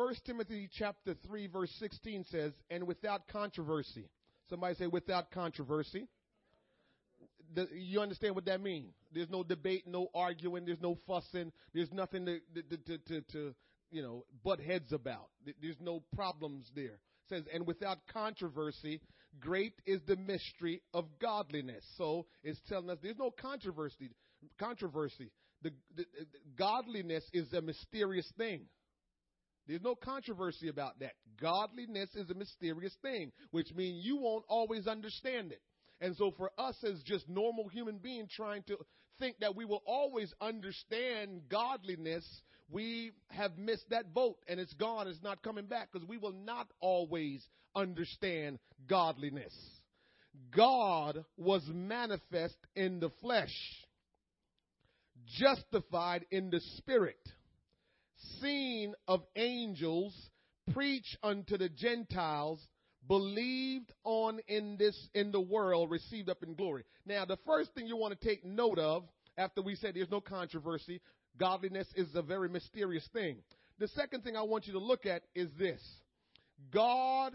1 Timothy chapter 3, verse 16 says, and without controversy. Somebody say, without controversy. You understand what that means? There's no debate, no arguing, there's no fussing, there's nothing to butt heads about. There's no problems there. It says, and without controversy, great is the mystery of godliness. So it's telling us there's no controversy. The godliness is a mysterious thing. There's no controversy about that. Godliness is a mysterious thing, which means you won't always understand it. And so for us as just normal human beings trying to think that we will always understand godliness, we have missed that boat, and it's gone. It's not coming back because we will not always understand godliness. God was manifest in the flesh, justified in the spirit, seen of angels, preached unto the Gentiles, believed on in the world, received up in glory. Now, the first thing you want to take note of after we said there's no controversy, godliness is a very mysterious thing. The second thing I want you to look at is this. God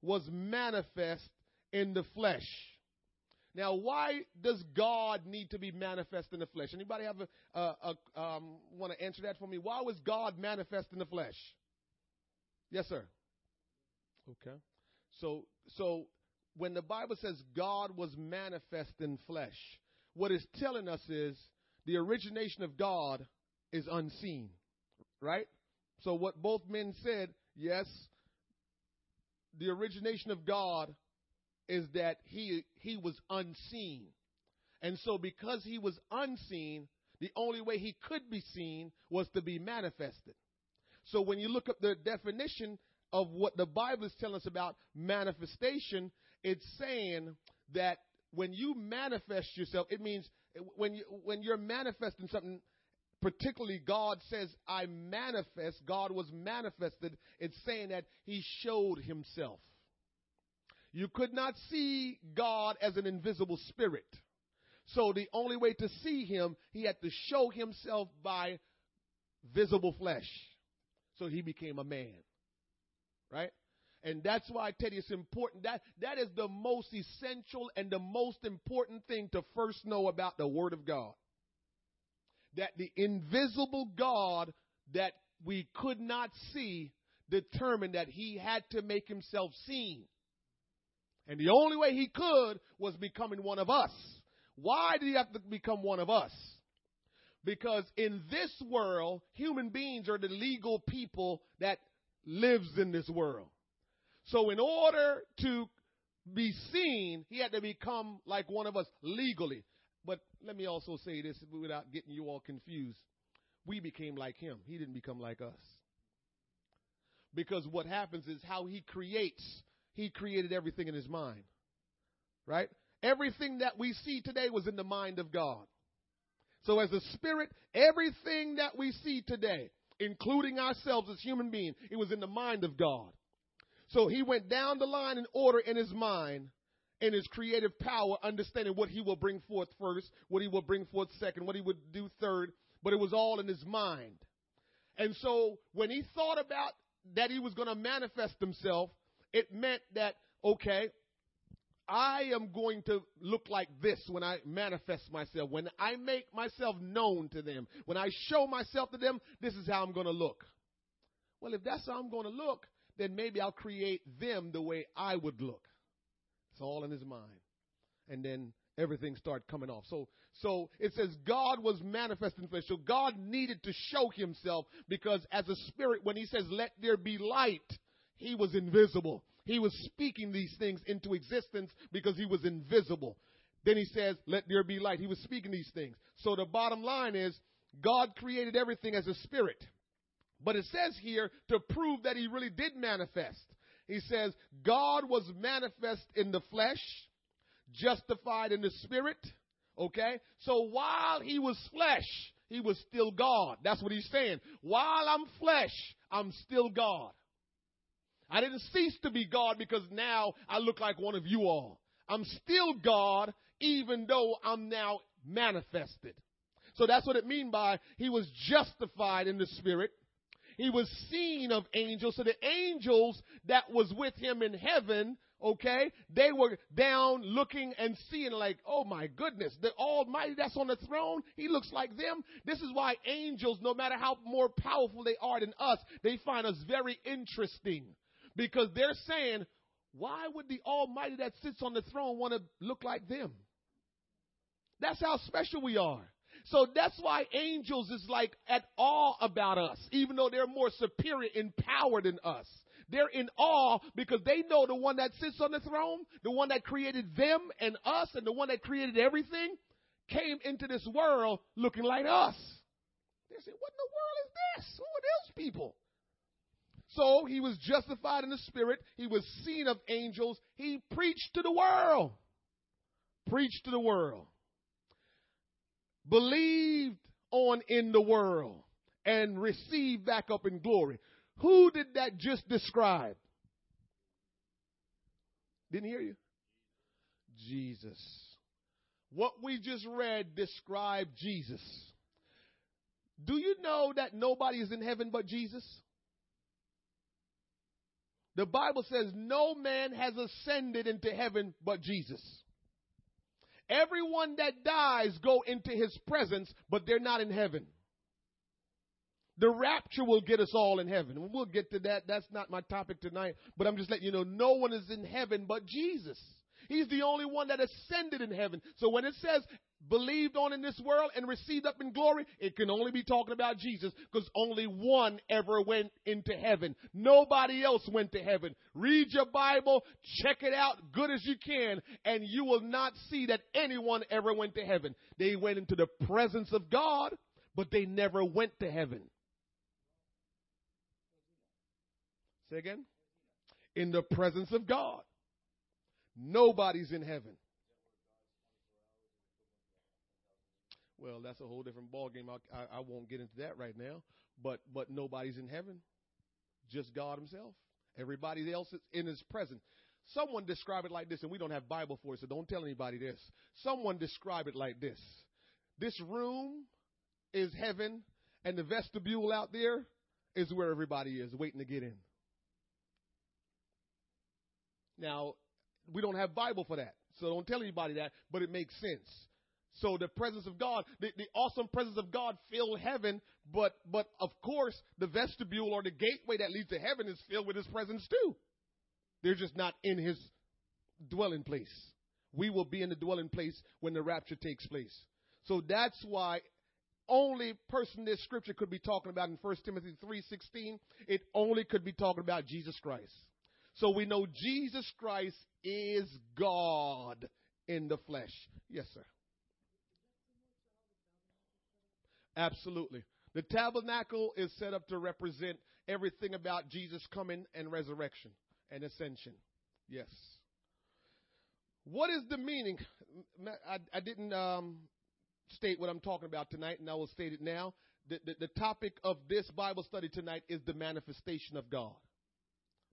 was manifest in the flesh. Now, why does God need to be manifest in the flesh? Anybody have want to answer that for me? Why was God manifest in the flesh? Yes, sir. Okay. So when the Bible says God was manifest in flesh, what it's telling us is the origination of God is unseen, right? So what both men said, yes, the origination of God is that he was unseen. And so because he was unseen, the only way he could be seen was to be manifested. So when you look up the definition of what the Bible is telling us about manifestation, it's saying that when you manifest yourself, it means when you're manifesting something, particularly God says, I manifest, God was manifested, it's saying that he showed himself. You could not see God as an invisible spirit. So the only way to see him, he had to show himself by visible flesh. So he became a man. Right? And that's why, Teddy, it's important. That is the most essential and the most important thing to first know about the Word of God. That the invisible God that we could not see determined that he had to make himself seen. And the only way he could was becoming one of us. Why did he have to become one of us? Because in this world, human beings are the legal people that lives in this world. So in order to be seen, he had to become like one of us legally. But let me also say this without getting you all confused. We became like him. He didn't become like us. Because what happens is how he creates. He created everything in his mind. Right? Everything that we see today was in the mind of God. So as a spirit, everything that we see today, including ourselves as human beings, it was in the mind of God. So he went down the line in order in his mind, in his creative power, understanding what he will bring forth first, what he will bring forth second, what he would do third, but it was all in his mind. And so when he thought about that he was going to manifest himself, it meant that, okay, I am going to look like this when I manifest myself, when I make myself known to them, when I show myself to them, this is how I'm going to look. Well, if that's how I'm going to look, then maybe I'll create them the way I would look. It's all in his mind. And then everything started coming off. So it says God was manifest in flesh. So God needed to show himself because as a spirit, when he says, let there be light, he was invisible. He was speaking these things into existence because he was invisible. Then he says, let there be light. He was speaking these things. So the bottom line is God created everything as a spirit. But it says here to prove that he really did manifest. He says God was manifest in the flesh, justified in the spirit. Okay? So while he was flesh, he was still God. That's what he's saying. While I'm flesh, I'm still God. I didn't cease to be God because now I look like one of you all. I'm still God, even though I'm now manifested. So that's what it means by he was justified in the spirit. He was seen of angels. So the angels that was with him in heaven, okay, they were down looking and seeing like, oh my goodness, the Almighty that's on the throne, he looks like them. This is why angels, no matter how more powerful they are than us, they find us very interesting, because they're saying, why would the Almighty that sits on the throne want to look like them? That's how special we are. So that's why angels is like at awe about us, even though they're more superior in power than us. They're in awe because they know the one that sits on the throne, the one that created them and us, and the one that created everything, came into this world looking like us. They say, what in the world is this? Who are those people? So he was justified in the spirit. He was seen of angels. He preached to the world. Preached to the world. Believed on in the world and received back up in glory. Who did that just describe? Didn't hear you? Jesus. What we just read described Jesus. Do you know that nobody is in heaven but Jesus? The Bible says no man has ascended into heaven but Jesus. Everyone that dies go into his presence, but they're not in heaven. The rapture will get us all in heaven. We'll get to that. That's not my topic tonight, but I'm just letting you know no one is in heaven but Jesus. He's the only one that ascended in heaven. So when it says believed on in this world and received up in glory, it can only be talking about Jesus, because only one ever went into heaven. Nobody else went to heaven. Read your Bible, check it out good as you can, and you will not see that anyone ever went to heaven. They went into the presence of God, but they never went to heaven. Say again? In the presence of God. Nobody's in heaven. Well, that's a whole different ballgame. I won't get into that right now. But nobody's in heaven. Just God himself. Everybody else is in his presence. Someone describe it like this, and we don't have Bible for it, so don't tell anybody this. Someone describe it like this. This room is heaven, and the vestibule out there is where everybody is waiting to get in. Now, we don't have Bible for that, so don't tell anybody that, but it makes sense. So the presence of God, the awesome presence of God filled heaven, but of course the vestibule or the gateway that leads to heaven is filled with his presence too. They're just not in his dwelling place. We will be in the dwelling place when the rapture takes place. So that's why only person this scripture could be talking about in 1 Timothy 3:16, it only could be talking about Jesus Christ. So we know Jesus Christ is God in the flesh. Yes, sir. Absolutely. The tabernacle is set up to represent everything about Jesus' coming and resurrection and ascension. Yes. What is the meaning? I didn't state what I'm talking about tonight, and I will state it now. The topic of this Bible study tonight is the manifestation of God.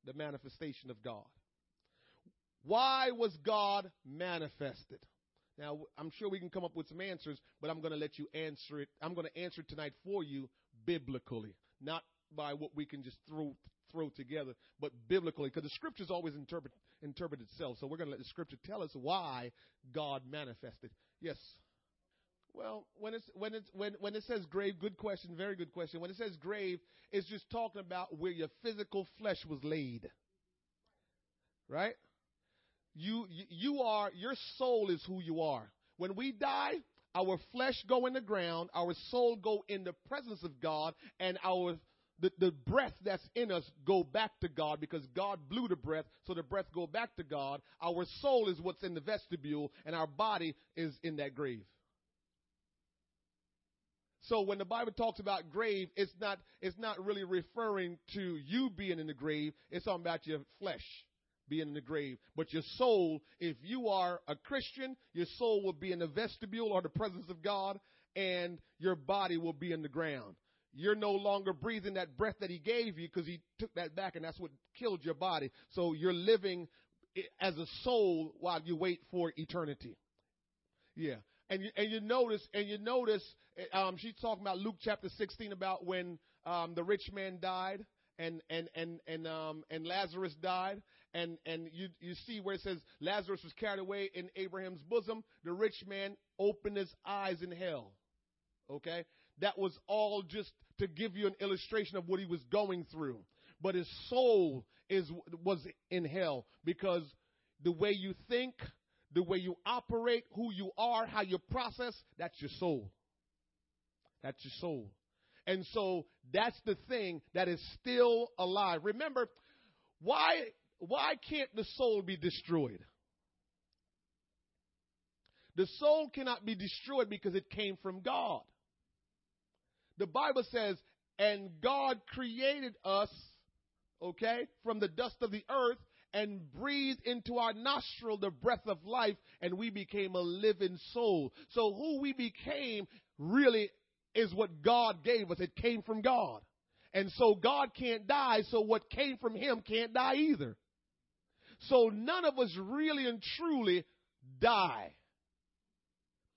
The manifestation of God. Why was God manifested? Now, I'm sure we can come up with some answers, but I'm going to let you answer it. I'm going to answer it tonight for you biblically, not by what we can just throw together, but biblically, because the scriptures always interpret itself. So we're going to let the scripture tell us why God manifested. Yes. Well, when it says grave, good question, very good question. When it says grave, it's just talking about where your physical flesh was laid, right? You are, your soul is who you are. When we die, our flesh go in the ground, our soul go in the presence of God, and the breath that's in us go back to God, because God blew the breath, so the breath go back to God. Our soul is what's in the vestibule, and our body is in that grave. So when the Bible talks about grave, it's not really referring to you being in the grave. It's talking about your flesh being in the grave. But your soul, if you are a Christian, your soul will be in the vestibule or the presence of God, and your body will be in the ground. You're no longer breathing that breath that he gave you, because he took that back, and that's what killed your body. So you're living as a soul while you wait for eternity. Yeah. And you notice she's talking about Luke chapter 16 about when the rich man died and Lazarus died, and you see where it says Lazarus was carried away in Abraham's bosom. The rich man opened his eyes in hell. Okay, that was all just to give you an illustration of what he was going through. But his soul was in hell because the way you think, the way you operate, who you are, how you process, that's your soul. That's your soul. And so that's the thing that is still alive. Remember, why can't the soul be destroyed? The soul cannot be destroyed because it came from God. The Bible says, and God created us, okay, from the dust of the earth, and breathed into our nostril the breath of life, and we became a living soul. So who we became really is what God gave us. It came from God. And so God can't die, so what came from him can't die either. So none of us really and truly die.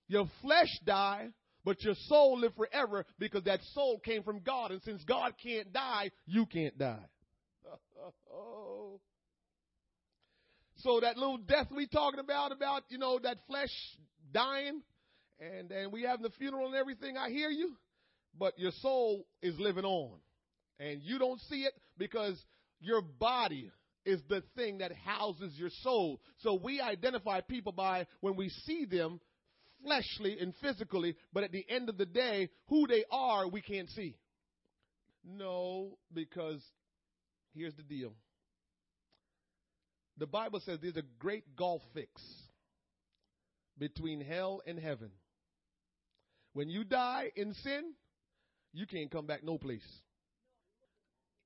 Your flesh die, but your soul live forever because that soul came from God. And since God can't die, you can't die. Oh. So that little death we talking about, you know, that flesh dying and we having the funeral and everything, I hear you, but your soul is living on and you don't see it because your body is the thing that houses your soul. So we identify people by when we see them fleshly and physically, but at the end of the day, who they are, we can't see. No, because here's the deal. The Bible says there's a great gulf fix between hell and heaven. When you die in sin, you can't come back no place.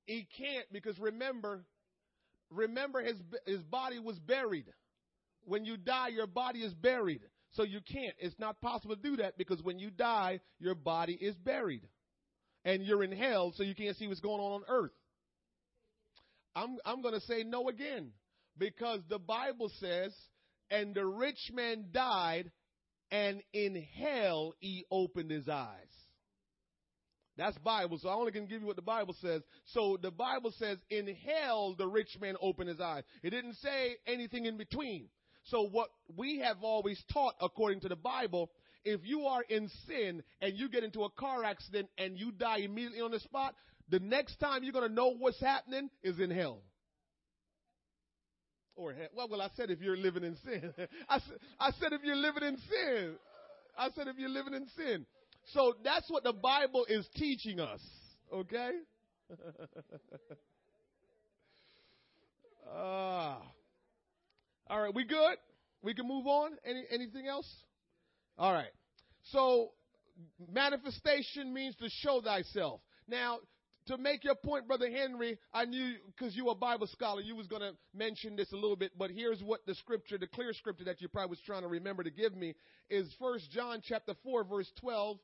He can't, because remember his body was buried. When you die, your body is buried. So you can't. It's not possible to do that because when you die, your body is buried. And you're in hell, so you can't see what's going on earth. I'm going to say no again. Because the Bible says, and the rich man died, and in hell he opened his eyes. That's Bible, so I only can give you what the Bible says. So the Bible says, in hell the rich man opened his eyes. It didn't say anything in between. So what we have always taught, according to the Bible, if you are in sin and you get into a car accident and you die immediately on the spot, the next time you're going to know what's happening is in hell. Or hell. Well, I said if you're living in sin. I said if you're living in sin. I said if you're living in sin. So that's what the Bible is teaching us, okay? All right, we good? We can move on? Anything else? All right. So manifestation means to show thyself. Now, to make your point, Brother Henry, I knew because you were a Bible scholar, you was going to mention this a little bit, but here's what the scripture, the clear scripture that you probably was trying to remember to give me is 1 John chapter 4, verse 12,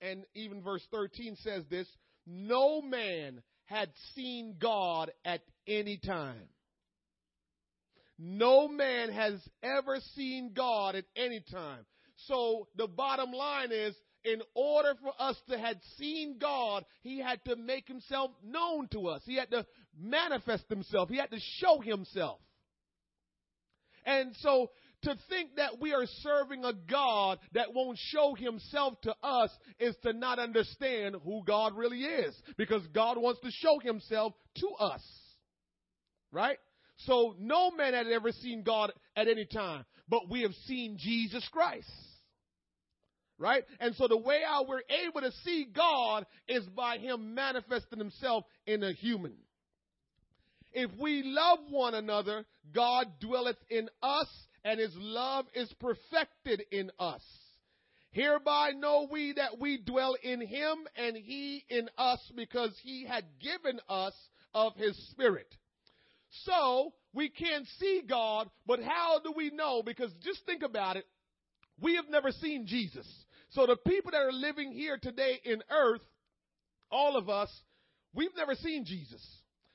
and even verse 13 says this, no man had seen God at any time. No man has ever seen God at any time. So the bottom line is, in order for us to have seen God, he had to make himself known to us. He had to manifest himself. He had to show himself. And so to think that we are serving a God that won't show himself to us is to not understand who God really is, because God wants to show himself to us, right? So no man had ever seen God at any time, but we have seen Jesus Christ. Right? And so the way how we're able to see God is by him manifesting himself in a human. If we love one another, God dwelleth in us, and his love is perfected in us. Hereby know we that we dwell in him, and he in us, because he had given us of his spirit. So we can't see God, but how do we know? Because just think about it. We have never seen Jesus. So the people that are living here today in earth, all of us, we've never seen Jesus.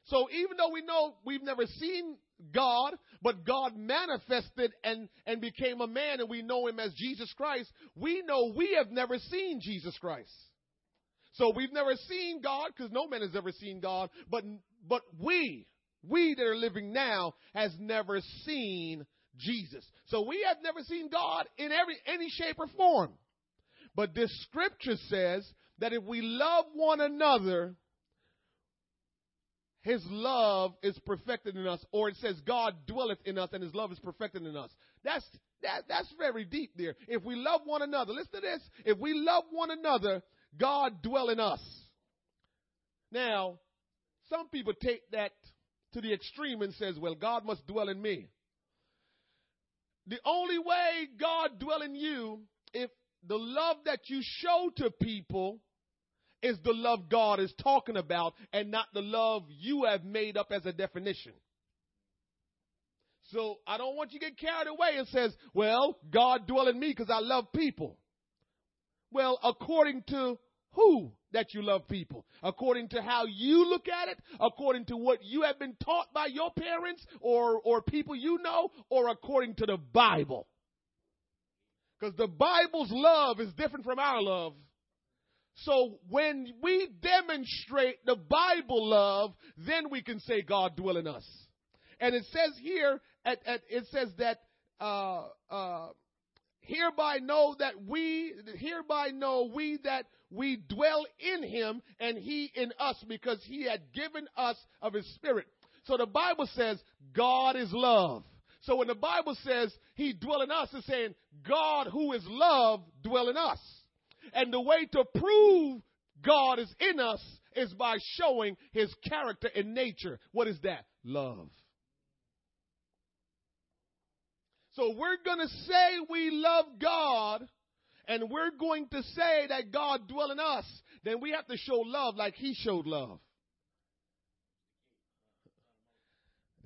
So even though we know we've never seen God, but God manifested and became a man and we know him as Jesus Christ, we know we have never seen Jesus Christ. So we've never seen God, because no man has ever seen God, but we that are living now has never seen Jesus. So we have never seen God in any shape or form. But this scripture says that if we love one another, his love is perfected in us, or it says God dwelleth in us and his love is perfected in us. That's very deep there. If we love one another, listen to this. If we love one another, God dwell in us. Now, some people take that to the extreme and says, well, God must dwell in me. The only way God dwell in you, if the love that you show to people is the love God is talking about and not the love you have made up as a definition. So I don't want you to get carried away and says, well, God dwell in me because I love people. Well, according to who that you love people? According to how you look at it? According to what you have been taught by your parents or people you know? Or according to the Bible? Because the Bible's love is different from our love. So when we demonstrate the Bible love, then we can say God dwell in us. And it says here, it says that hereby know we that we dwell in him and he in us, because he had given us of his spirit. So the Bible says God is love. So when the Bible says he dwell in us, it's saying God who is love dwell in us. And the way to prove God is in us is by showing his character and nature. What is that? Love. So we're going to say we love God, and we're going to say that God dwell in us. Then we have to show love like he showed love.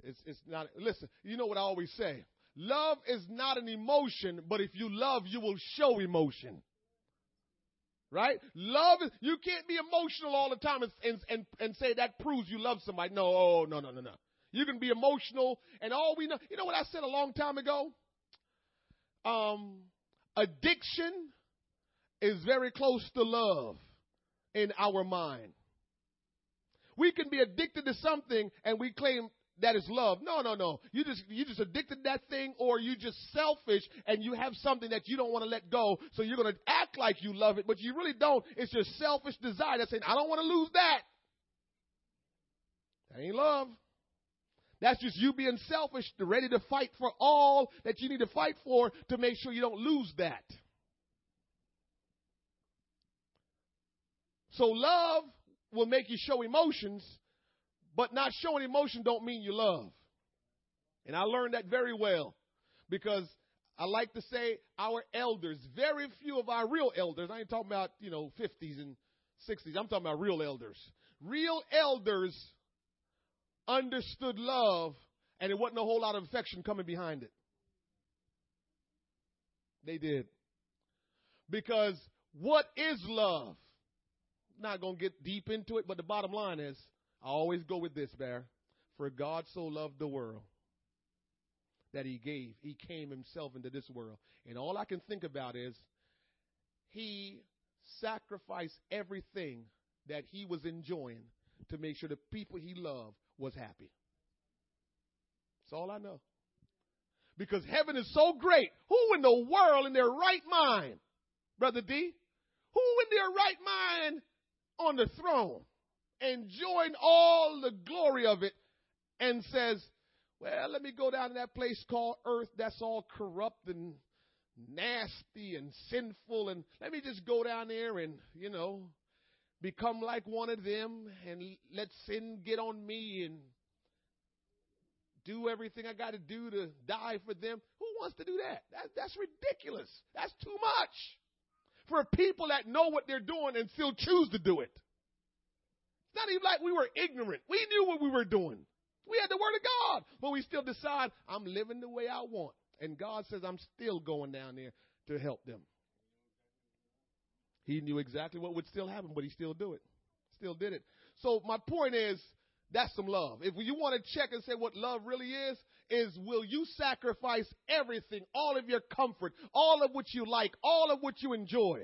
It's not, listen, you know what I always say. Love is not an emotion, but if you love, you will show emotion. Right? Love, you can't be emotional all the time and say that proves you love somebody. No. You can be emotional and all we know. You know what I said a long time ago? Addiction is very close to love in our mind. We can be addicted to something and we claim that is love. No. You just addicted to that thing, or you just selfish and you have something that you don't want to let go. So you're going to act like you love it, but you really don't. It's your selfish desire that's saying, I don't want to lose that. That ain't love. That's just you being selfish, ready to fight for all that you need to fight for to make sure you don't lose that. So love will make you show emotions. But not showing emotion don't mean you love. And I learned that very well, because I like to say our elders, very few of our real elders, I ain't talking about, 50s and 60s. I'm talking about real elders. Real elders understood love, and it wasn't a whole lot of affection coming behind it. They did. Because what is love? I'm not going to get deep into it, but the bottom line is, I always go with this, Bear. For God so loved the world that he came himself into this world. And all I can think about is he sacrificed everything that he was enjoying to make sure the people he loved was happy. That's all I know. Because heaven is so great. Who in the world in their right mind, Brother D, who in their right mind on the throne? Enjoying all the glory of it and says, well, let me go down to that place called earth that's all corrupt and nasty and sinful, and let me just go down there and, become like one of them and let sin get on me and do everything I got to do to die for them. Who wants to do that? That's ridiculous. That's too much for people that know what they're doing and still choose to do it. Not even like we were ignorant. We knew what we were doing. We had the word of God, but we still decide I'm living the way I want. And God says I'm still going down there to help them. He knew exactly what would still happen, but he still do it. Still did it. So my point is, that's some love. If you want to check and say what love really is will you sacrifice everything, all of your comfort, all of what you like, all of what you enjoy?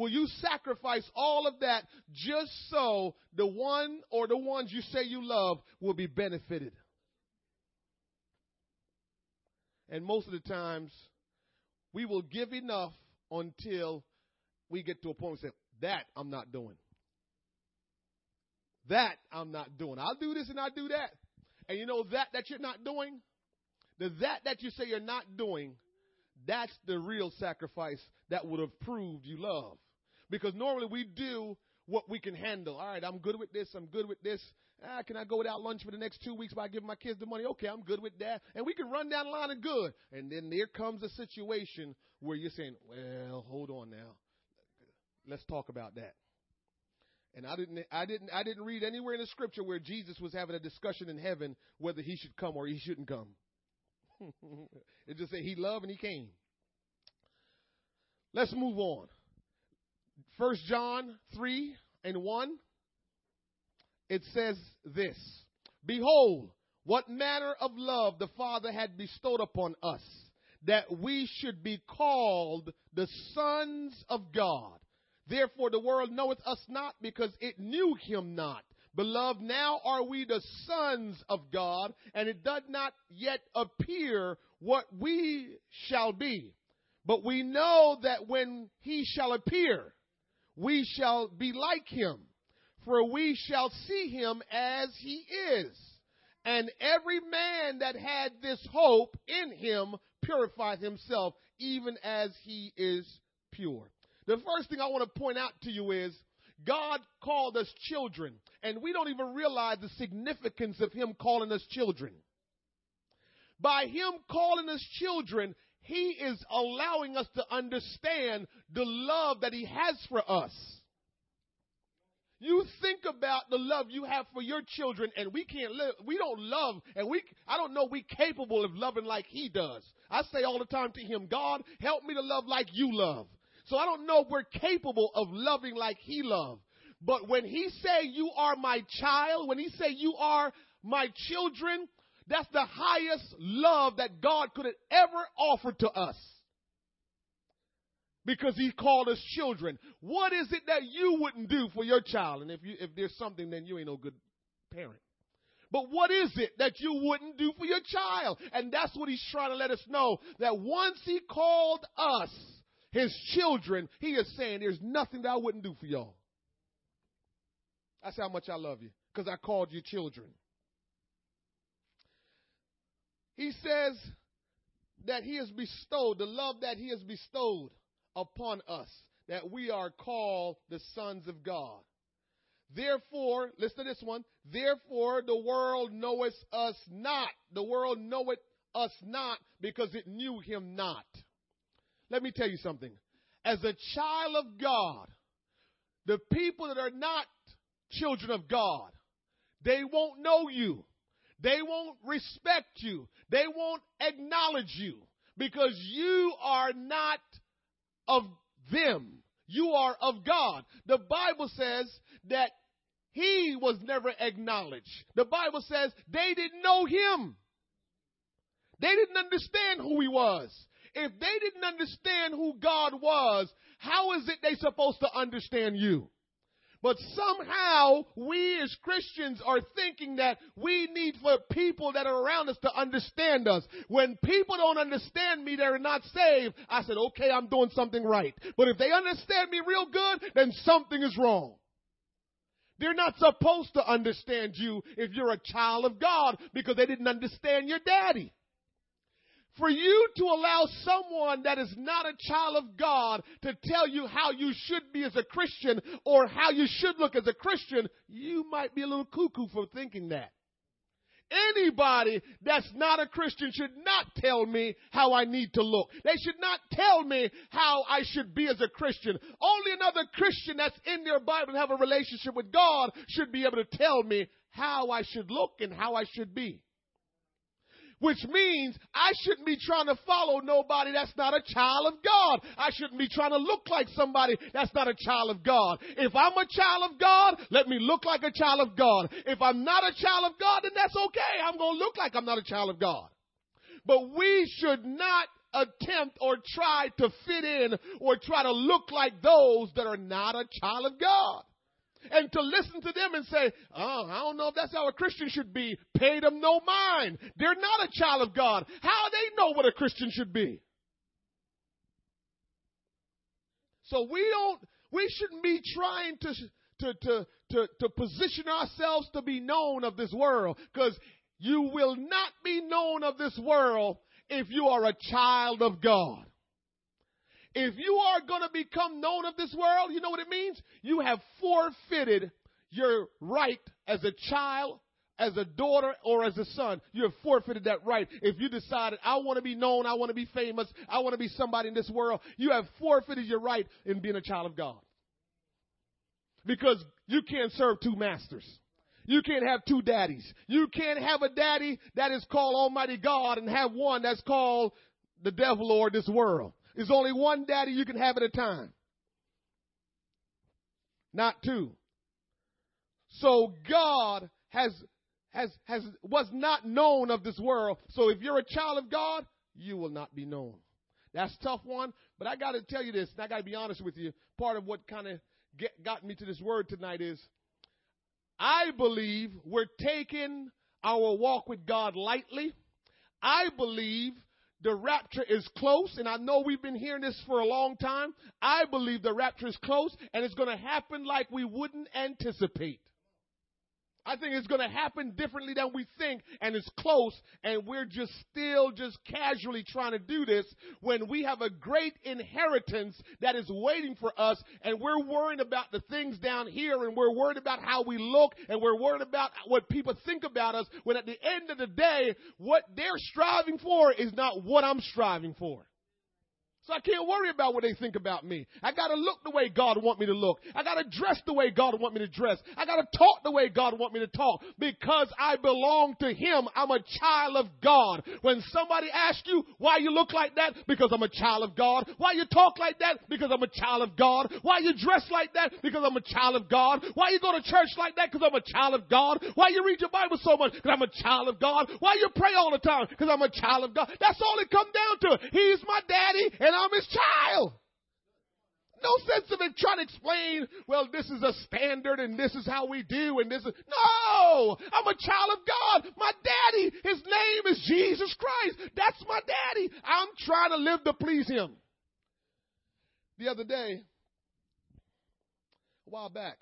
Will you sacrifice all of that just so the one or the ones you say you love will be benefited? And most of the times, we will give enough until we get to a point where we say, that I'm not doing. That I'm not doing. I'll do this and I'll do that. And you know that you're not doing? That you say you're not doing, that's the real sacrifice that would have proved you love. Because normally we do what we can handle. All right, I'm good with this. I'm good with this. Can I go without lunch for the next 2 weeks by giving my kids the money? Okay, I'm good with that. And we can run down the line of good. And then there comes a situation where you're saying, well, hold on now. Let's talk about that. And I didn't read anywhere in the scripture where Jesus was having a discussion in heaven whether he should come or he shouldn't come. It just said he loved and he came. Let's move on. 1 John 3:1, it says this: Behold, what manner of love the Father had bestowed upon us, that we should be called the sons of God. Therefore the world knoweth us not, because it knew him not. Beloved, now are we the sons of God, and it doth not yet appear what we shall be. But we know that when he shall appear, we shall be like him, for we shall see him as he is. And every man that had this hope in him purified himself, even as he is pure. The first thing I want to point out to you is, God called us children, and we don't even realize the significance of him calling us children. By him calling us children, he is allowing us to understand the love that he has for us. You think about the love you have for your children, and we can't live, we don't love, and I don't know we capable of loving like he does. I say all the time to him, God, help me to love like you love. So I don't know if we're capable of loving like he loved. But when he say you are my child, when he say you are my children, that's the highest love that God could have ever offered to us. Because he called us children. What is it that you wouldn't do for your child? And if there's something, then you ain't no good parent. But what is it that you wouldn't do for your child? And that's what he's trying to let us know. That once he called us his children, he is saying, there's nothing that I wouldn't do for y'all. That's how much I love you, because I called you children. He says that he has bestowed, the love that he has bestowed upon us, that we are called the sons of God. Therefore, listen to this one, therefore the world knoweth us not. The world knoweth us not, because it knew him not. Let me tell you something. As a child of God, the people that are not children of God, they won't know you. They won't respect you. They won't acknowledge you, because you are not of them. You are of God. The Bible says that he was never acknowledged. The Bible says they didn't know him. They didn't understand who he was. If they didn't understand who God was, how is it they supposed to understand you? But somehow we as Christians are thinking that we need for people that are around us to understand us. When people don't understand me, they're not saved. I said, okay, I'm doing something right. But if they understand me real good, then something is wrong. They're not supposed to understand you if you're a child of God, because they didn't understand your daddy. For you to allow someone that is not a child of God to tell you how you should be as a Christian or how you should look as a Christian, you might be a little cuckoo for thinking that. Anybody that's not a Christian should not tell me how I need to look. They should not tell me how I should be as a Christian. Only another Christian that's in their Bible and have a relationship with God should be able to tell me how I should look and how I should be. Which means I shouldn't be trying to follow nobody that's not a child of God. I shouldn't be trying to look like somebody that's not a child of God. If I'm a child of God, let me look like a child of God. If I'm not a child of God, then that's okay. I'm going to look like I'm not a child of God. But we should not attempt or try to fit in or try to look like those that are not a child of God. And to listen to them and say, oh, I don't know if that's how a Christian should be. Pay them no mind. They're not a child of God. How they know what a Christian should be? So we shouldn't be trying to position ourselves to be known of this world, because you will not be known of this world if you are a child of God. If you are going to become known of this world, you know what it means? You have forfeited your right as a child, as a daughter, or as a son. You have forfeited that right. If you decided, I want to be known, I want to be famous, I want to be somebody in this world, you have forfeited your right in being a child of God. Because you can't serve two masters. You can't have two daddies. You can't have a daddy that is called Almighty God and have one that's called the devil or this world. There's only one daddy you can have at a time, not two. So God was not known of this world. So if you're a child of God, you will not be known. That's a tough one, but I got to tell you this, and I got to be honest with you. Part of what kind of got me to this word tonight is I believe we're taking our walk with God lightly. I believe the rapture is close, and I know we've been hearing this for a long time. I believe the rapture is close, and it's going to happen like we wouldn't anticipate. I think it's going to happen differently than we think, and it's close, and we're just still just casually trying to do this when we have a great inheritance that is waiting for us, and we're worrying about the things down here, and we're worried about how we look, and we're worried about what people think about us, when at the end of the day, what they're striving for is not what I'm striving for. So I can't worry about what they think about me. I got to look the way God want me to look. I got to dress the way God want me to dress. I got to talk the way God want me to talk, because I belong to Him. I'm a child of God. When somebody asks you why you look like that, because I'm a child of God. Why you talk like that, because I'm a child of God. Why you dress like that, because I'm a child of God. Why you go to church like that, because I'm a child of God. Why you read your Bible so much, because I'm a child of God. Why you pray all the time, because I'm a child of God. That's all it comes down to. He's my daddy, and I'm His child. No sense of it trying to explain, well, this is a standard and this is how we do and this is... No! I'm a child of God. My daddy, His name is Jesus Christ. That's my daddy. I'm trying to live to please Him. The other day, a while back,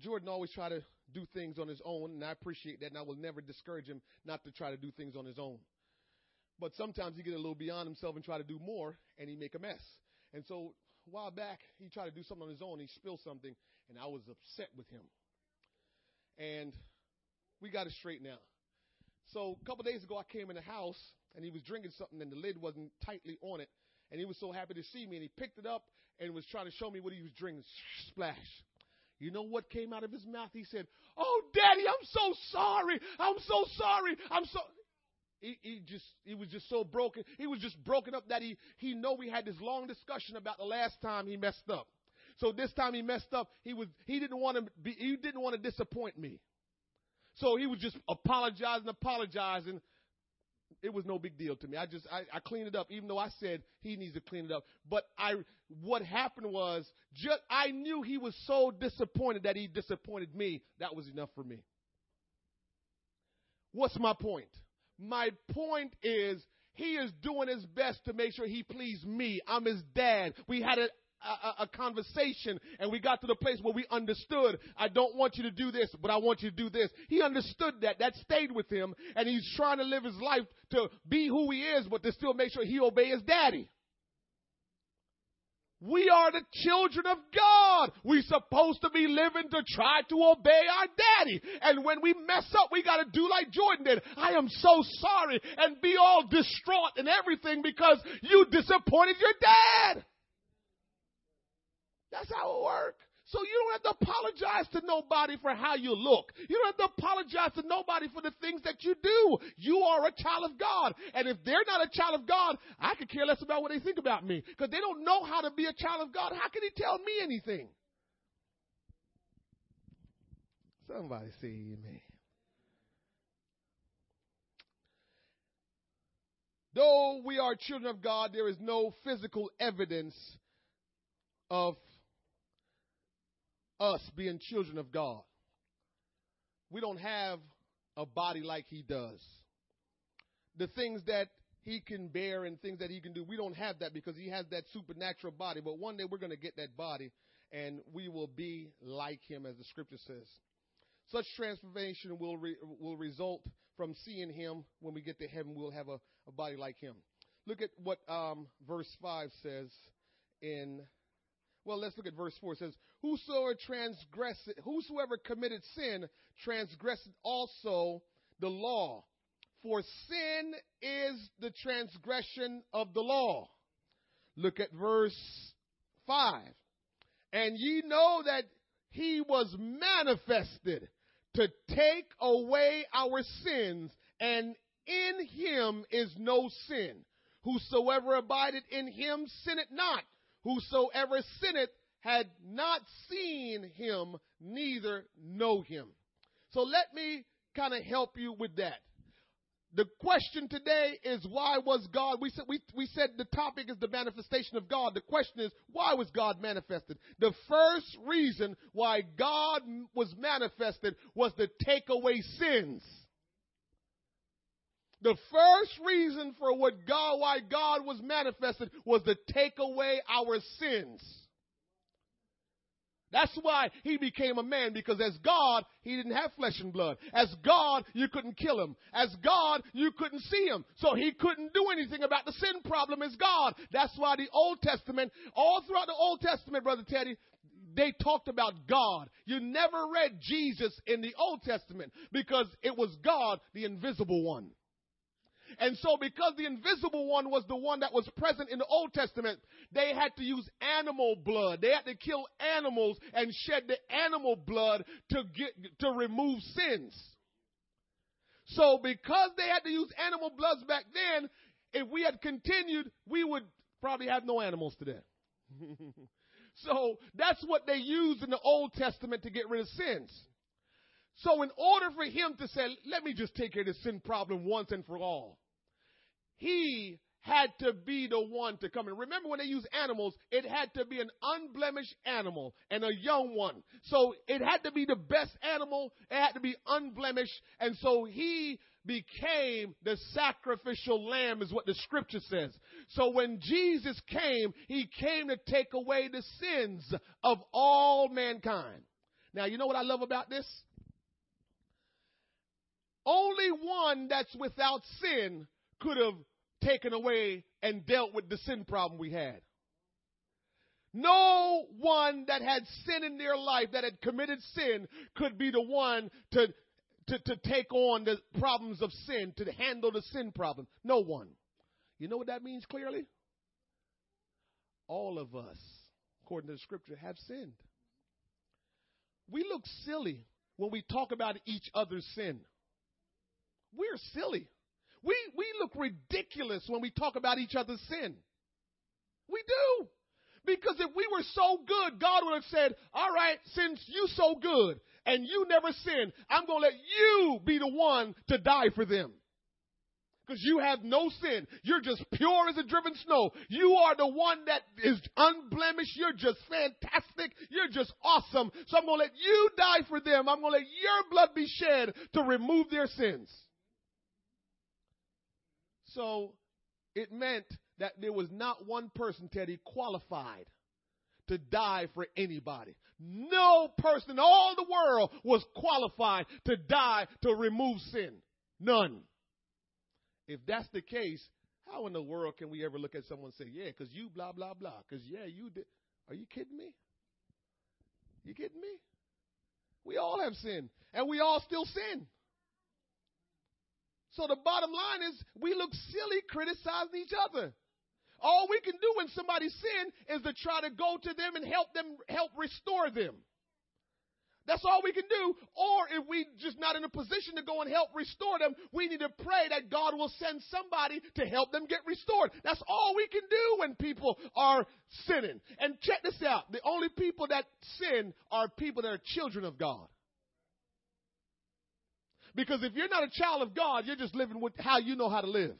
Jordan always tried to do things on his own, and I appreciate that, and I will never discourage him not to try to do things on his own. But sometimes he get a little beyond himself and try to do more, and he make a mess. And so a while back, he tried to do something on his own. He spilled something, and I was upset with him. And we got it straight now. So a couple days ago, I came in the house, and he was drinking something, and the lid wasn't tightly on it. And he was so happy to see me, and he picked it up and was trying to show me what he was drinking. Splash. You know what came out of his mouth? He said, "Oh, Daddy, I'm so sorry. I'm so sorry. I'm so..." He was just so broken. He was just broken up that he know we had this long discussion about the last time he messed up. So this time he messed up. He didn't want to disappoint me. So he was just apologizing. It was no big deal to me. I cleaned it up, even though I said he needs to clean it up. But what happened was, I knew he was so disappointed that he disappointed me. That was enough for me. What's my point? My point is, he is doing his best to make sure he pleased me. I'm his dad. We had a conversation, and we got to the place where we understood. I don't want you to do this, but I want you to do this. He understood that. That stayed with him, and he's trying to live his life to be who he is, but to still make sure he obeys his daddy. We are the children of God. We're supposed to be living to try to obey our daddy. And when we mess up, we got to do like Jordan did. I am so sorry, and be all distraught and everything because you disappointed your dad. That's how it works. So you don't have to apologize to nobody for how you look. You don't have to apologize to nobody for the things that you do. You are a child of God. And if they're not a child of God, I could care less about what they think about me, because they don't know how to be a child of God. How can He tell me anything? Somebody say amen. though we are children of God, there is no physical evidence of us being children of God. We don't have a body like he does. The things that he can bear and things that he can do, we don't have that because he has that supernatural body. But one day we're going to get that body and we will be like him, as the scripture says. Such transformation will result from seeing him. When we get to heaven, we'll have a body like him. Look at what verse 5 says let's look at verse 4. It says, Whosoever committed sin transgressed also the law. For sin is the transgression of the law. Look at verse 5. And ye know that he was manifested to take away our sins, and in him is no sin. Whosoever abideth in him sinneth not. Whosoever sinneth had not seen him, neither know him. So let me kind of help you with that. The question today is, why was God? We said the topic is the manifestation of God. The question is, why was God manifested? The first reason why God was manifested was to take away sins. The first reason for why God was manifested was to take away our sins. That's why he became a man, because as God, he didn't have flesh and blood. As God, you couldn't kill him. As God, you couldn't see him. So he couldn't do anything about the sin problem as God. That's why the Old Testament, all throughout the Old Testament, Brother Teddy, they talked about God. You never read Jesus in the Old Testament because it was God, the invisible one. And so because the invisible one was the one that was present in the Old Testament, they had to use animal blood. They had to kill animals and shed the animal blood to remove sins. So because they had to use animal bloods back then, if we had continued, we would probably have no animals today. So that's what they used in the Old Testament to get rid of sins. So in order for him to say, let me just take care of this sin problem once and for all, he had to be the one to come in. Remember, when they use animals, it had to be an unblemished animal and a young one. So it had to be the best animal. It had to be unblemished. And so he became the sacrificial lamb, is what the scripture says. So when Jesus came, he came to take away the sins of all mankind. Now, you know what I love about this? Only one that's without sin could have taken away and dealt with the sin problem we had. No one that had sin in their life, that had committed sin, could be the one to take on the problems of sin, to handle the sin problem. No one. You know what that means clearly? All of us, according to the scripture, have sinned. We look silly when we talk about each other's sin. We're silly. We look ridiculous when we talk about each other's sin. We do. Because if we were so good, God would have said, all right, since you so good and you never sin, I'm going to let you be the one to die for them. Because you have no sin. You're just pure as a driven snow. You are the one that is unblemished. You're just fantastic. You're just awesome. So I'm going to let you die for them. I'm going to let your blood be shed to remove their sins. So it meant that there was not one person, Teddy, qualified to die for anybody. No person in all the world was qualified to die to remove sin. None. If that's the case, how in the world can we ever look at someone and say, yeah, because you blah, blah, blah, because, yeah, you did. Are you kidding me? You kidding me? We all have sin, and we all still sin. So the bottom line is, we look silly criticizing each other. All we can do when somebody sins is to try to go to them and help restore them. That's all we can do. Or if we're just not in a position to go and help restore them, we need to pray that God will send somebody to help them get restored. That's all we can do when people are sinning. And check this out. The only people that sin are people that are children of God. Because if you're not a child of God, you're just living with how you know how to live.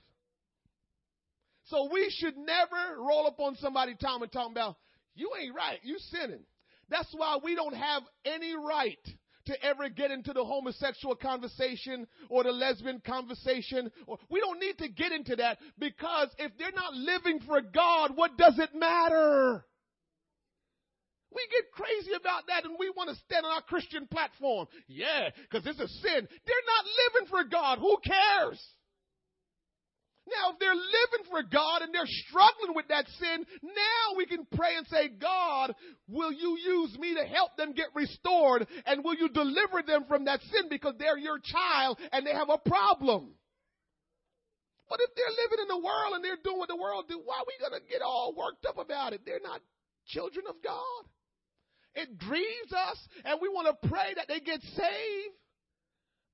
So we should never roll up on somebody's time and talk about, you ain't right, you sinning. That's why we don't have any right to ever get into the homosexual conversation or the lesbian conversation. We don't need to get into that, because if they're not living for God, what does it matter? We get crazy about that and we want to stand on our Christian platform. Yeah, because it's a sin. They're not living for God. Who cares? Now, if they're living for God and they're struggling with that sin, now we can pray and say, God, will you use me to help them get restored? And will you deliver them from that sin, because they're your child and they have a problem? But if they're living in the world and they're doing what the world do, why are we going to get all worked up about it? They're not children of God. It grieves us and we want to pray that they get saved.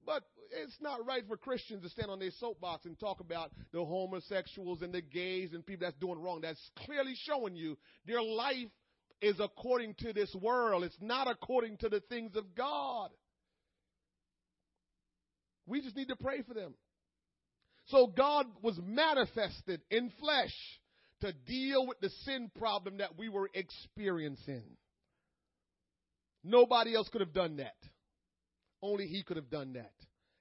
But it's not right for Christians to stand on their soapbox and talk about the homosexuals and the gays and people that's doing wrong. That's clearly showing you their life is according to this world. It's not according to the things of God. We just need to pray for them. So God was manifested in flesh to deal with the sin problem that we were experiencing. Nobody else could have done that. Only he could have done that.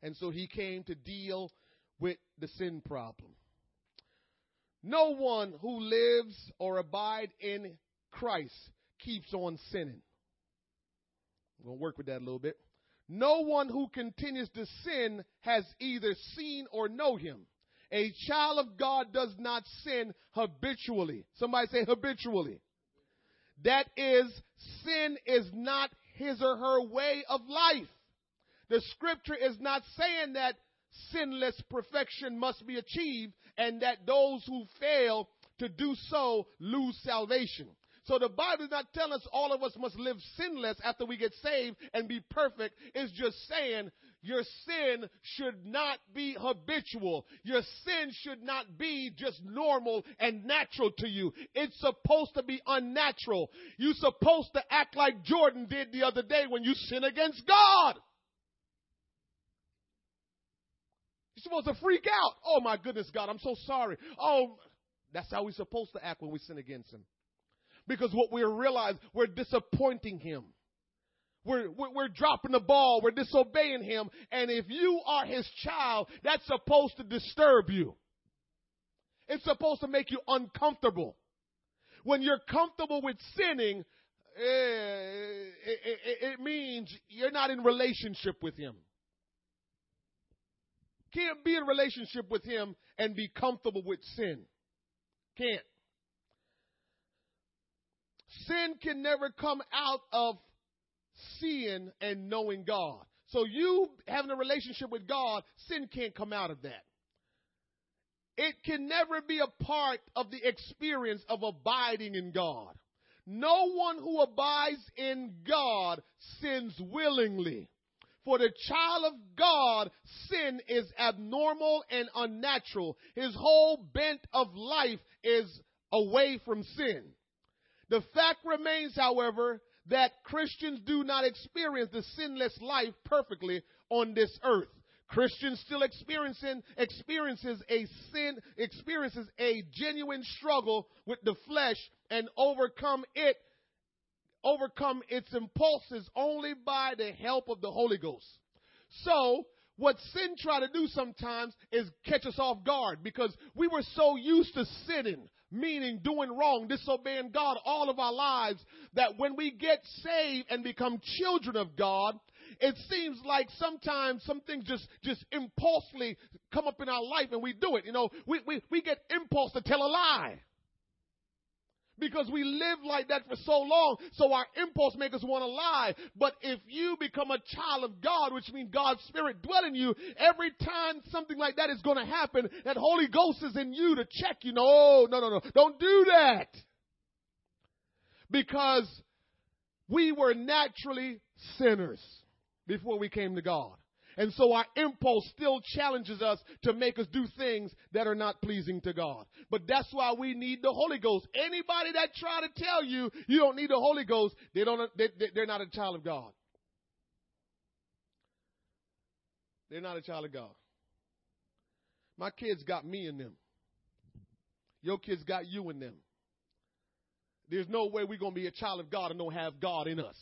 And so he came to deal with the sin problem. No one who lives or abides in Christ keeps on sinning. I'm going to work with that a little bit. No one who continues to sin has either seen or know him. A child of God does not sin habitually. Somebody say habitually. That is, sin is not his or her way of life. The scripture is not saying that sinless perfection must be achieved and that those who fail to do so lose salvation. So the Bible is not telling us all of us must live sinless after we get saved and be perfect. It's just saying your sin should not be habitual. Your sin should not be just normal and natural to you. It's supposed to be unnatural. You're supposed to act like Jordan did the other day when you sin against God. You're supposed to freak out. Oh, my goodness, God, I'm so sorry. Oh, that's how we're supposed to act when we sin against him. Because what we realize, we're disappointing him. We're dropping the ball. We're disobeying him. And if you are his child, that's supposed to disturb you. It's supposed to make you uncomfortable. When you're comfortable with sinning, it means you're not in relationship with him. Can't be in relationship with him and be comfortable with sin. Can't. Sin can never come out of seeing and knowing God. So you having a relationship with God, sin can't come out of that. It can never be a part of the experience of abiding in God. No one who abides in God sins willingly. For the child of God, sin is abnormal and unnatural. His whole bent of life is away from sin. The fact remains, however, that Christians do not experience the sinless life perfectly on this earth. Christians still experiences a genuine struggle with the flesh and overcome its impulses only by the help of the Holy Ghost. So what sin try to do sometimes is catch us off guard, because we were so used to sinning, meaning doing wrong, disobeying God all of our lives, that when we get saved and become children of God, it seems like sometimes some things just impulsively come up in our life and we do it. You know, we get impulse to tell a lie. Because we live like that for so long, so our impulse makes us want to lie. But if you become a child of God, which means God's Spirit dwells in you, every time something like that is going to happen, that Holy Ghost is in you to check you. No, don't do that. Because we were naturally sinners before we came to God. And so our impulse still challenges us to make us do things that are not pleasing to God. But that's why we need the Holy Ghost. Anybody that try to tell you you don't need the Holy Ghost, they're not a child of God. They're not a child of God. My kids got me in them. Your kids got you in them. There's no way we're going to be a child of God and don't have God in us.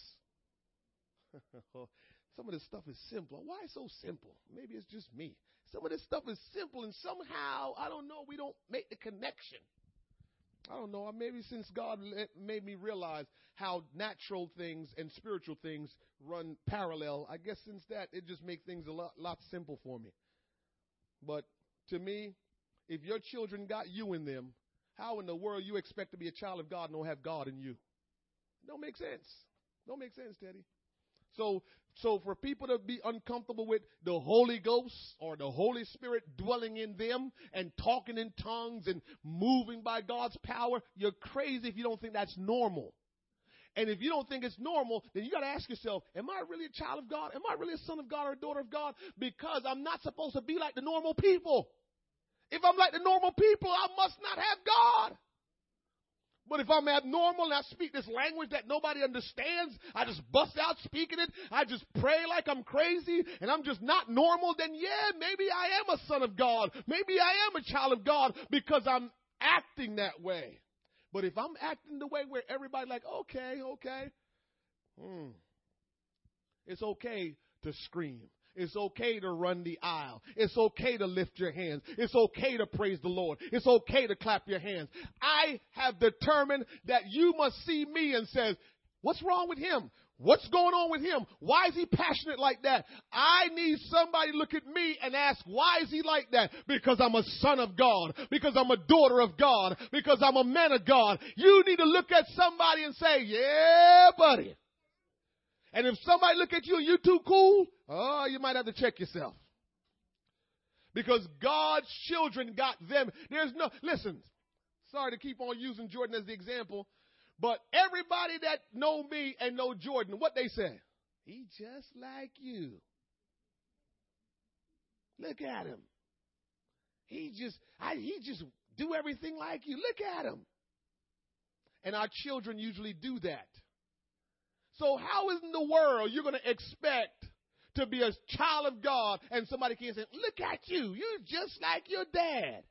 Some of this stuff is simple. Why so simple? Maybe it's just me. Some of this stuff is simple, and somehow, I don't know, we don't make the connection. I don't know. Maybe since God made me realize how natural things and spiritual things run parallel, I guess since that, it just makes things a lot simple for me. But to me, if your children got you in them, how in the world you expect to be a child of God and don't have God in you? Don't make sense. Don't make sense, Teddy. So for people to be uncomfortable with the Holy Ghost or the Holy Spirit dwelling in them and talking in tongues and moving by God's power, you're crazy if you don't think that's normal. And if you don't think it's normal, then you got to ask yourself, am I really a child of God? Am I really a son of God or a daughter of God? Because I'm not supposed to be like the normal people. If I'm like the normal people, I must not have God. But if I'm abnormal and I speak this language that nobody understands, I just bust out speaking it, I just pray like I'm crazy and I'm just not normal, then yeah, maybe I am a son of God. Maybe I am a child of God because I'm acting that way. But if I'm acting the way where everybody like, okay, it's okay to scream. It's okay to run the aisle. It's okay to lift your hands. It's okay to praise the Lord. It's okay to clap your hands. I have determined that you must see me and says, what's wrong with him? What's going on with him? Why is he passionate like that? I need somebody to look at me and ask, why is he like that? Because I'm a son of God. Because I'm a daughter of God. Because I'm a man of God. You need to look at somebody and say, yeah, buddy. And if somebody look at you and you too cool, oh, you might have to check yourself. Because God's children got them. Listen, sorry to keep on using Jordan as the example, but everybody that know me and know Jordan, what they say? He just like you. Look at him. He just do everything like you. Look at him. And our children usually do that. So how in the world you're going to expect to be a child of God and somebody can say, look at you. You're just like your dad.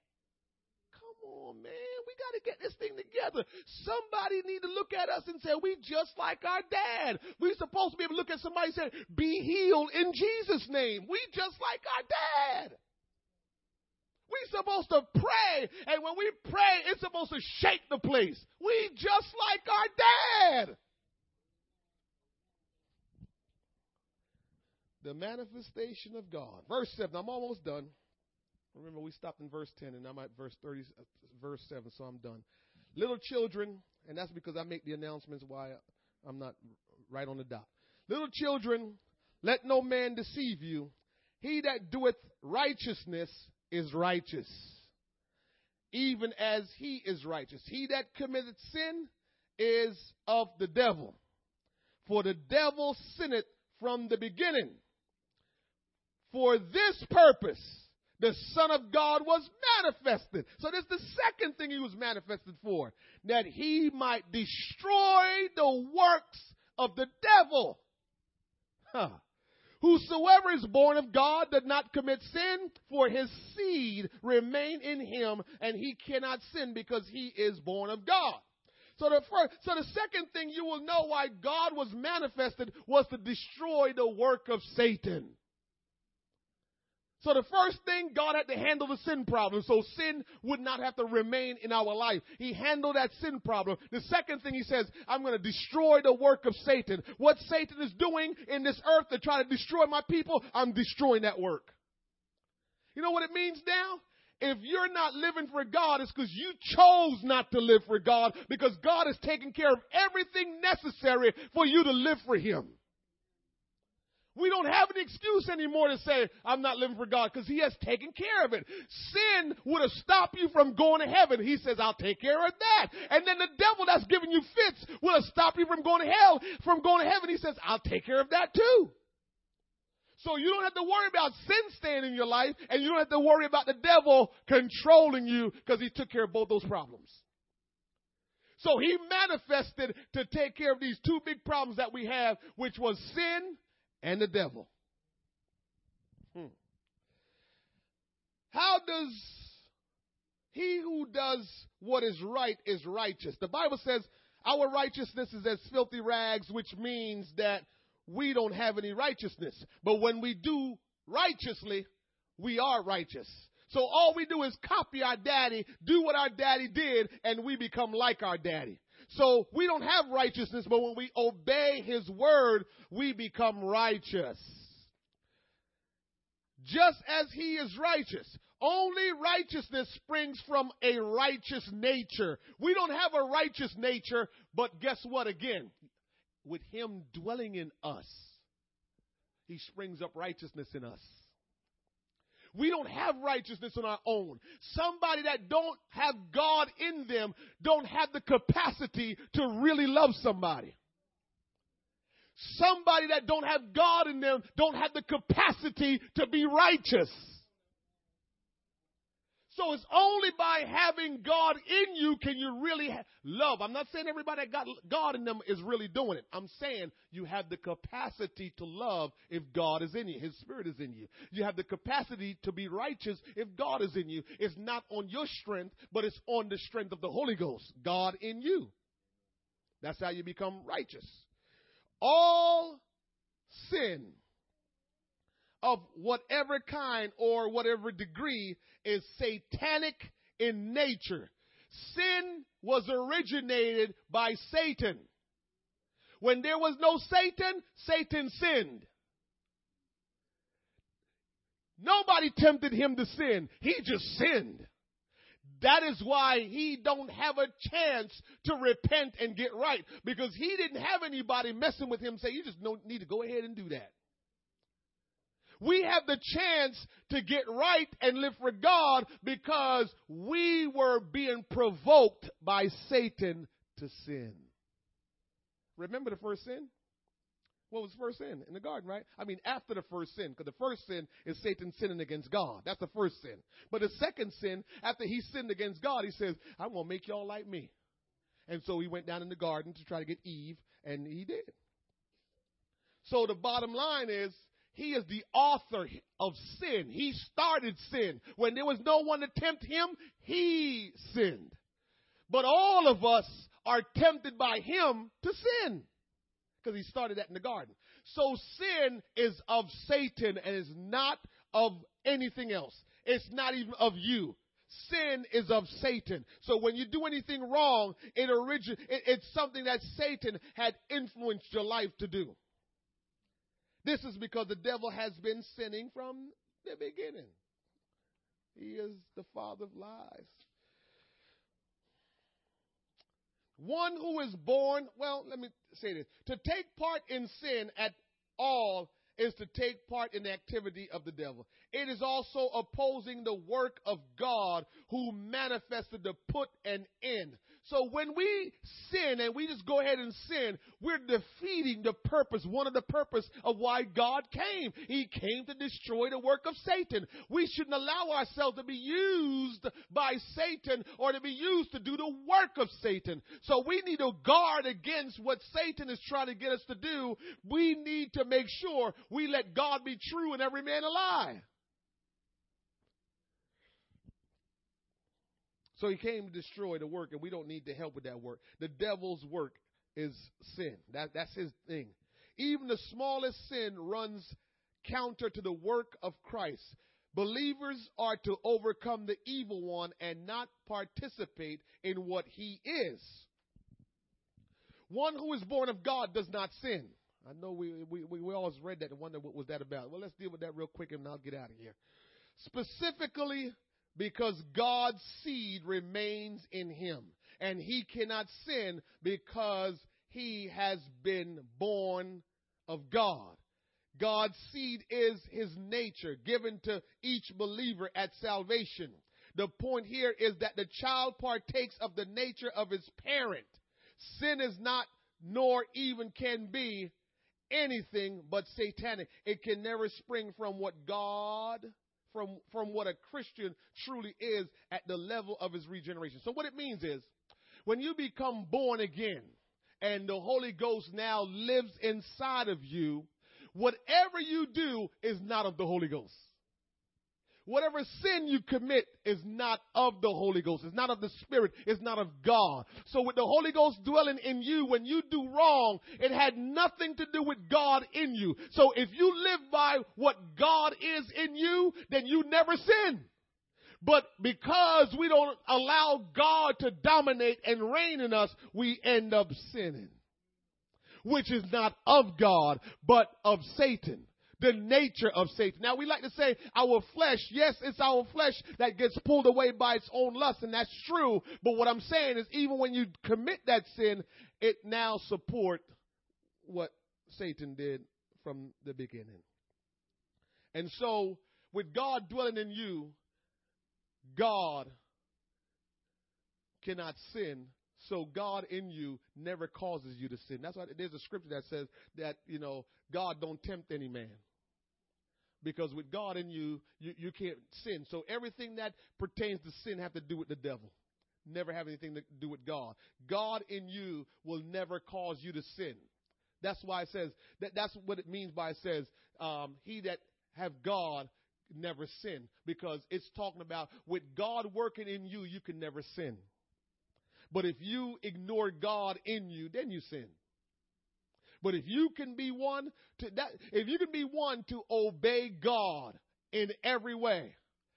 Come on, man. We got to get this thing together. Somebody need to look at us and say, we just like our dad. We're supposed to be able to look at somebody and say, be healed in Jesus' name. We just like our dad. We're supposed to pray. And when we pray, it's supposed to shake the place. We just like our dad. The manifestation of God. Verse 7. I'm almost done. Remember, we stopped in verse 10, and I'm at verse 7, so I'm done. Little children, and that's because I make the announcements why I'm not right on the dot. Little children, let no man deceive you. He that doeth righteousness is righteous, even as he is righteous. He that committeth sin is of the devil. For the devil sinneth from the beginning. For this purpose, the Son of God was manifested. So this is the second thing he was manifested for, that he might destroy the works of the devil. Whosoever is born of God does not commit sin, for his seed remain in him, and he cannot sin because he is born of God. So the second thing you will know why God was manifested was to destroy the work of Satan. So the first thing, God had to handle the sin problem, so sin would not have to remain in our life. He handled that sin problem. The second thing he says, I'm going to destroy the work of Satan. What Satan is doing in this earth to try to destroy my people, I'm destroying that work. You know what it means now? If you're not living for God, it's because you chose not to live for God, because God is taking care of everything necessary for you to live for him. We don't have an excuse anymore to say, I'm not living for God, because he has taken care of it. Sin would have stopped you from going to heaven. He says, I'll take care of that. And then the devil that's giving you fits would have stopped you from going to hell, from going to heaven. He says, I'll take care of that too. So you don't have to worry about sin staying in your life, and you don't have to worry about the devil controlling you, because he took care of both those problems. So he manifested to take care of these two big problems that we have, which was sin and the devil. How does he who does does what is right is righteous. The Bible says our righteousness is as filthy rags, which means that we don't have any righteousness. But when we do righteously, we are righteous. So all we do is copy our daddy, do what our daddy did, and we become like our daddy. So we don't have righteousness, but when we obey his word, we become righteous. Just as he is righteous, only righteousness springs from a righteous nature. We don't have a righteous nature, but guess what again? With him dwelling in us, he springs up righteousness in us. We don't have righteousness on our own. Somebody that don't have God in them don't have the capacity to really love somebody. Somebody that don't have God in them don't have the capacity to be righteous. So it's only by having God in you can you really love. I'm not saying everybody that got God in them is really doing it. I'm saying you have the capacity to love if God is in you. His spirit is in you. You have the capacity to be righteous if God is in you. It's not on your strength, but it's on the strength of the Holy Ghost. God in you. That's how you become righteous. All sin of whatever kind or whatever degree is satanic in nature. Sin was originated by Satan. When there was no Satan, Satan sinned. Nobody tempted him to sin. He just sinned. That is why he don't have a chance to repent and get right, because he didn't have anybody messing with him saying, you just don't need to go ahead and do that. We have the chance to get right and live for God because we were being provoked by Satan to sin. Remember the first sin? What was the first sin? In the garden, right? I mean, after the first sin, because the first sin is Satan sinning against God. That's the first sin. But the second sin, after he sinned against God, he says, I'm going to make y'all like me. And so he went down in the garden to try to get Eve, and he did. So the bottom line is, he is the author of sin. He started sin. When there was no one to tempt him, he sinned. But all of us are tempted by him to sin, because he started that in the garden. So sin is of Satan and is not of anything else. It's not even of you. Sin is of Satan. So when you do anything wrong, it's something that Satan had influenced your life to do. This is because the devil has been sinning from the beginning. He is the father of lies. One who is born, well, let me say this. To take part in sin at all is to take part in the activity of the devil. It is also opposing the work of God who manifested to put an end. So when we sin and we just go ahead and sin, we're defeating the purpose, one of the purpose of why God came. He came to destroy the work of Satan. We shouldn't allow ourselves to be used by Satan or to be used to do the work of Satan. So we need to guard against what Satan is trying to get us to do. We need to make sure we let God be true and every man a lie. So he came to destroy the work, and we don't need to help with that work. The devil's work is sin. That's his thing. Even the smallest sin runs counter to the work of Christ. Believers are to overcome the evil one and not participate in what he is. One who is born of God does not sin. I know we always read that and wonder what was that about. Well, let's deal with that real quick, and I'll get out of here. Specifically, because God's seed remains in him, and he cannot sin because he has been born of God. God's seed is his nature given to each believer at salvation. The point here is that the child partakes of the nature of his parent. Sin is not, nor even can be, anything but satanic. It can never spring from what God from what a Christian truly is at the level of his regeneration. So what it means is when you become born again and the Holy Ghost now lives inside of you, whatever you do is not of the Holy Ghost. Whatever sin you commit is not of the Holy Ghost. It's not of the Spirit. It's not of God. So with the Holy Ghost dwelling in you, when you do wrong, it had nothing to do with God in you. So if you live by what God is in you, then you never sin. But because we don't allow God to dominate and reign in us, we end up sinning, which is not of God, but of Satan. The nature of Satan. Now, we like to say our flesh. Yes, it's our flesh that gets pulled away by its own lust, and that's true. But what I'm saying is even when you commit that sin, it now supports what Satan did from the beginning. And so, with God dwelling in you, God cannot sin. So God in you never causes you to sin. That's why there's a scripture that says that, you know, God don't tempt any man. Because with God in you, you can't sin. So everything that pertains to sin have to do with the devil. Never have anything to do with God. God in you will never cause you to sin. That's why it says, that's what it means by it says, he that have God never sin. Because it's talking about with God working in you, you can never sin. But if you ignore God in you, then you sin. But if you can be one to that, if you can be one to obey God in every way,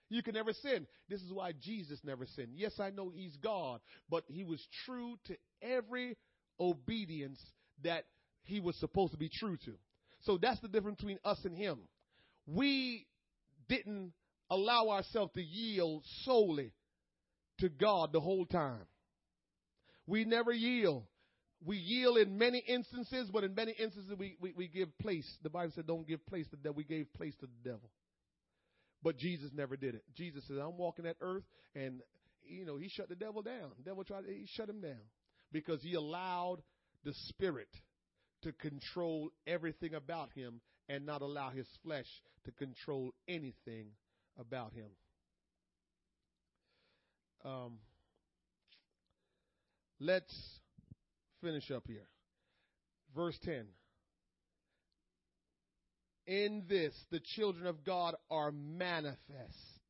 you can never sin. This is why Jesus never sinned. Yes, I know he's God, but he was true to every obedience that he was supposed to be true to. So that's the difference between us and him. We didn't allow ourselves to yield solely to God the whole time. We never yield. We yield in many instances, but in many instances we give place. The Bible said don't give place to the devil. We gave place to the devil. But Jesus never did it. Jesus said, I'm walking that earth, and you know, he shut the devil down. The devil tried to, he shut him down because he allowed the Spirit to control everything about him and not allow his flesh to control anything about him. Let's finish up here. Verse 10. In this, the children of God are manifest,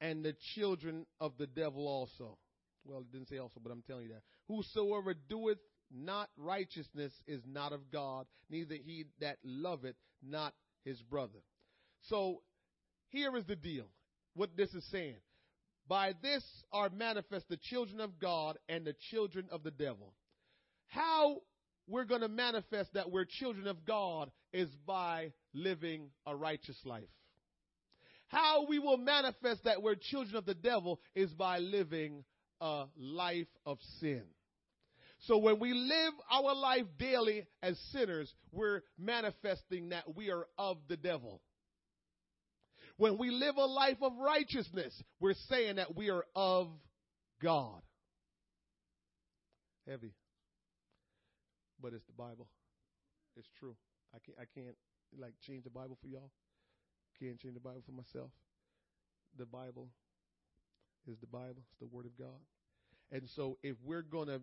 and the children of the devil also. Well, it didn't say also, but I'm telling you that. Whosoever doeth not righteousness is not of God, neither he that loveth not his brother. So here is the deal, what this is saying. By this are manifest the children of God and the children of the devil. How we're going to manifest that we're children of God is by living a righteous life. How we will manifest that we're children of the devil is by living a life of sin. So when we live our life daily as sinners, we're manifesting that we are of the devil. When we live a life of righteousness, we're saying that we are of God. Heavy. But it's the Bible. It's true. I can't like change the Bible for y'all. Can't change the Bible for myself. The Bible is the Bible. It's the Word of God. And so if we're going to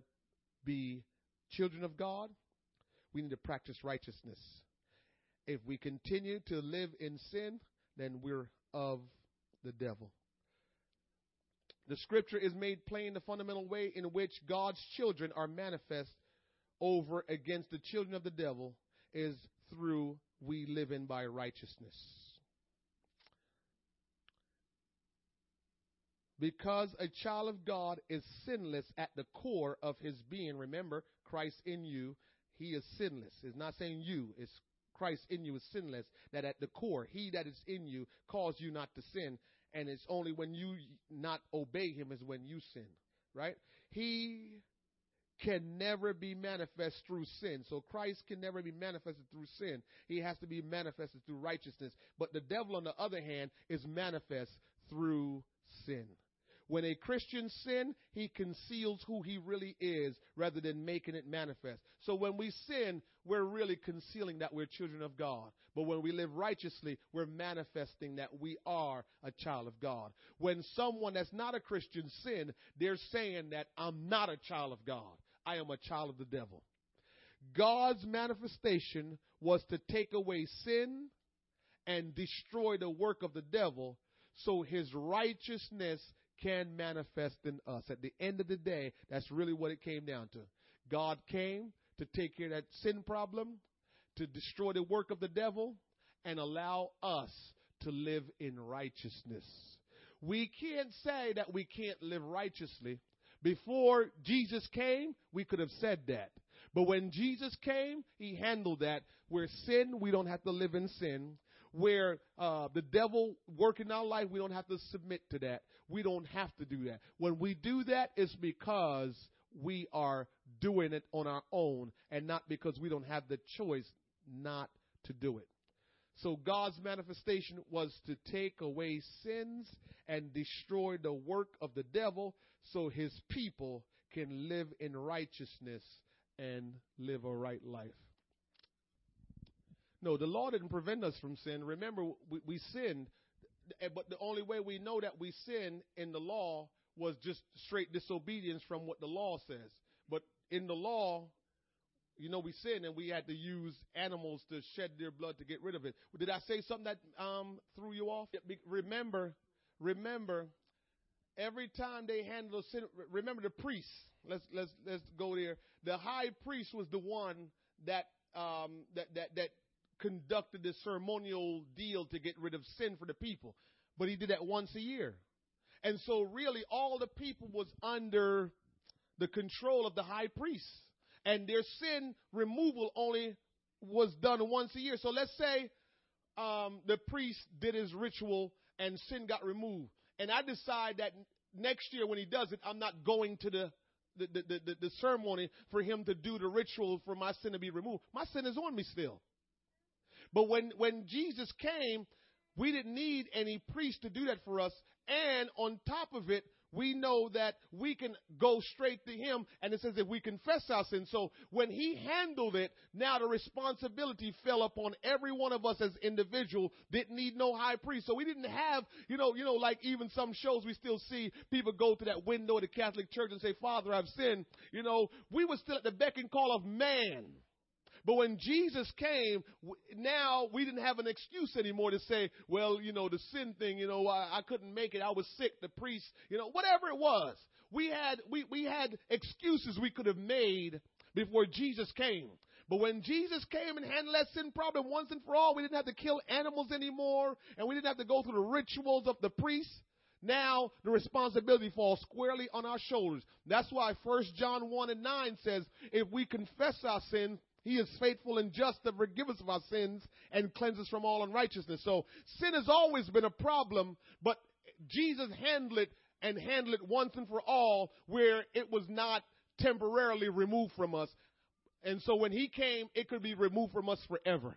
be children of God, we need to practice righteousness. If we continue to live in sin, then we're of the devil. The scripture is made plain the fundamental way in which God's children are manifest over against the children of the devil is through we living by righteousness. Because a child of God is sinless at the core of his being. Remember, Christ in you, he is sinless. It's not saying you, it's Christ in you is sinless, that at the core, he that is in you caused you not to sin, and it's only when you not obey him is when you sin, right? He can never be manifest through sin. So Christ can never be manifested through sin. He has to be manifested through righteousness. But the devil, on the other hand, is manifest through sin. When a Christian sin, he conceals who he really is rather than making it manifest. So when we sin, we're really concealing that we're children of God. But when we live righteously, we're manifesting that we are a child of God. When someone that's not a Christian sin, they're saying that I'm not a child of God. I am a child of the devil. God's manifestation was to take away sin and destroy the work of the devil, so his righteousness can manifest in us. At the end of the day, that's really what it came down to. God came to take care of that sin problem, to destroy the work of the devil, and allow us to live in righteousness. We can't say that we can't live righteously. Before Jesus came, we could have said that. But when Jesus came, he handled that. Where sin, we don't have to live in sin. Where the devil work in our life, we don't have to submit to that. We don't have to do that. When we do that, it's because we are doing it on our own and not because we don't have the choice not to do it. So God's manifestation was to take away sins and destroy the work of the devil so his people can live in righteousness and live a right life. No, the law didn't prevent us from sin. Remember, we sinned, but the only way we know that we sinned in the law was just straight disobedience from what the law says. But in the law, you know, we sinned and we had to use animals to shed their blood to get rid of it. Did I say something that threw you off? Remember, every time they handled sin, remember the priest. Let's go there. The high priest was the one that that conducted the ceremonial deal to get rid of sin for the people, but he did that once a year. And so really all the people was under the control of the high priest, and their sin removal only was done once a year. So let's say the priest did his ritual and sin got removed. And I decide that next year when he does it, I'm not going to the ceremony for him to do the ritual for my sin to be removed. My sin is on me still. But when Jesus came, we didn't need any priest to do that for us. And on top of it, we know that we can go straight to him. And it says that we confess our sins. So when he handled it, now the responsibility fell upon every one of us as individual. Didn't need no high priest. So we didn't have, you know, like even some shows we still see people go to that window of the Catholic Church and say, "Father, I've sinned." You know, we were still at the beck and call of man. But when Jesus came, now we didn't have an excuse anymore to say, well, you know, the sin thing, you know, I couldn't make it. I was sick. The priest, you know, whatever it was, we had excuses we could have made before Jesus came. But when Jesus came and handled that sin problem once and for all, we didn't have to kill animals anymore. And we didn't have to go through the rituals of the priest. Now the responsibility falls squarely on our shoulders. That's why 1 John 1:9 says, if we confess our sins, he is faithful and just to forgive us of our sins and cleanse us from all unrighteousness. So sin has always been a problem, but Jesus handled it once and for all, where it was not temporarily removed from us. And so when he came, it could be removed from us forever.